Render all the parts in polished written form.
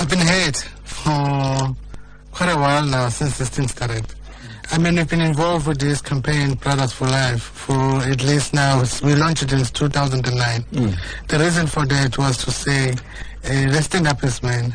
I've been hurt for quite a while now, since this thing started. I mean, we've been involved with this campaign, Brothers for Life, for at least now. We launched it in 2009. The reason for that was to say, let's stand up as men,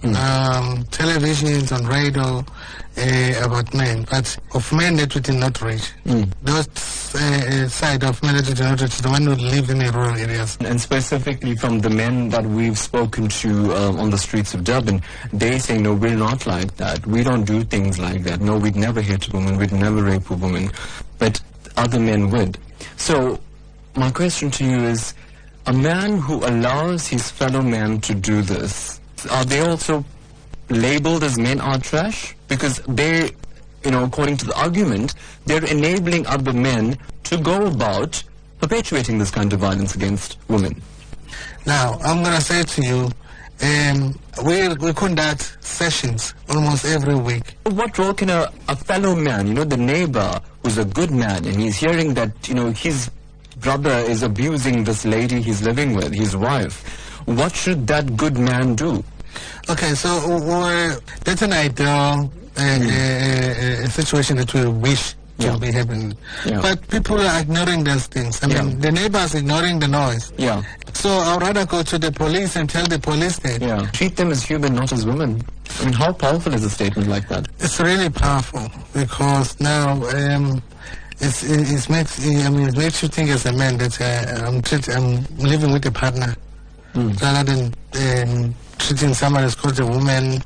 Televisions, on radio, about men, but of men that we did not reach. Those side of men that we did not reach, the one who live in the rural areas. And specifically from the men that we've spoken to on the streets of Durban, they say, no, we're not like that. We don't do things like that. No, we'd never hit a woman. We'd never rape a woman. But other men would. So my question to you is, a man who allows his fellow man to do this, are they also labeled as men are trash? Because they, you know, according to the argument, they're enabling other men to go about perpetuating this kind of violence against women. Now, I'm going to say to you, we conduct sessions almost every week. What role can a fellow man, you know, the neighbor who's a good man, and he's hearing that, you know, his brother is abusing this lady he's living with, his wife, what should that good man do? Okay, so that's an ideal situation that we wish to be happening. But people are ignoring those things. I mean, the neighbors ignoring the noise. So I'd rather go to the police and tell the police that. Treat them as human, not as women. I mean, how powerful is a statement like that? It's really powerful, because now it makes you think as a man that I'm living with a partner. Rather than treating someone as a woman.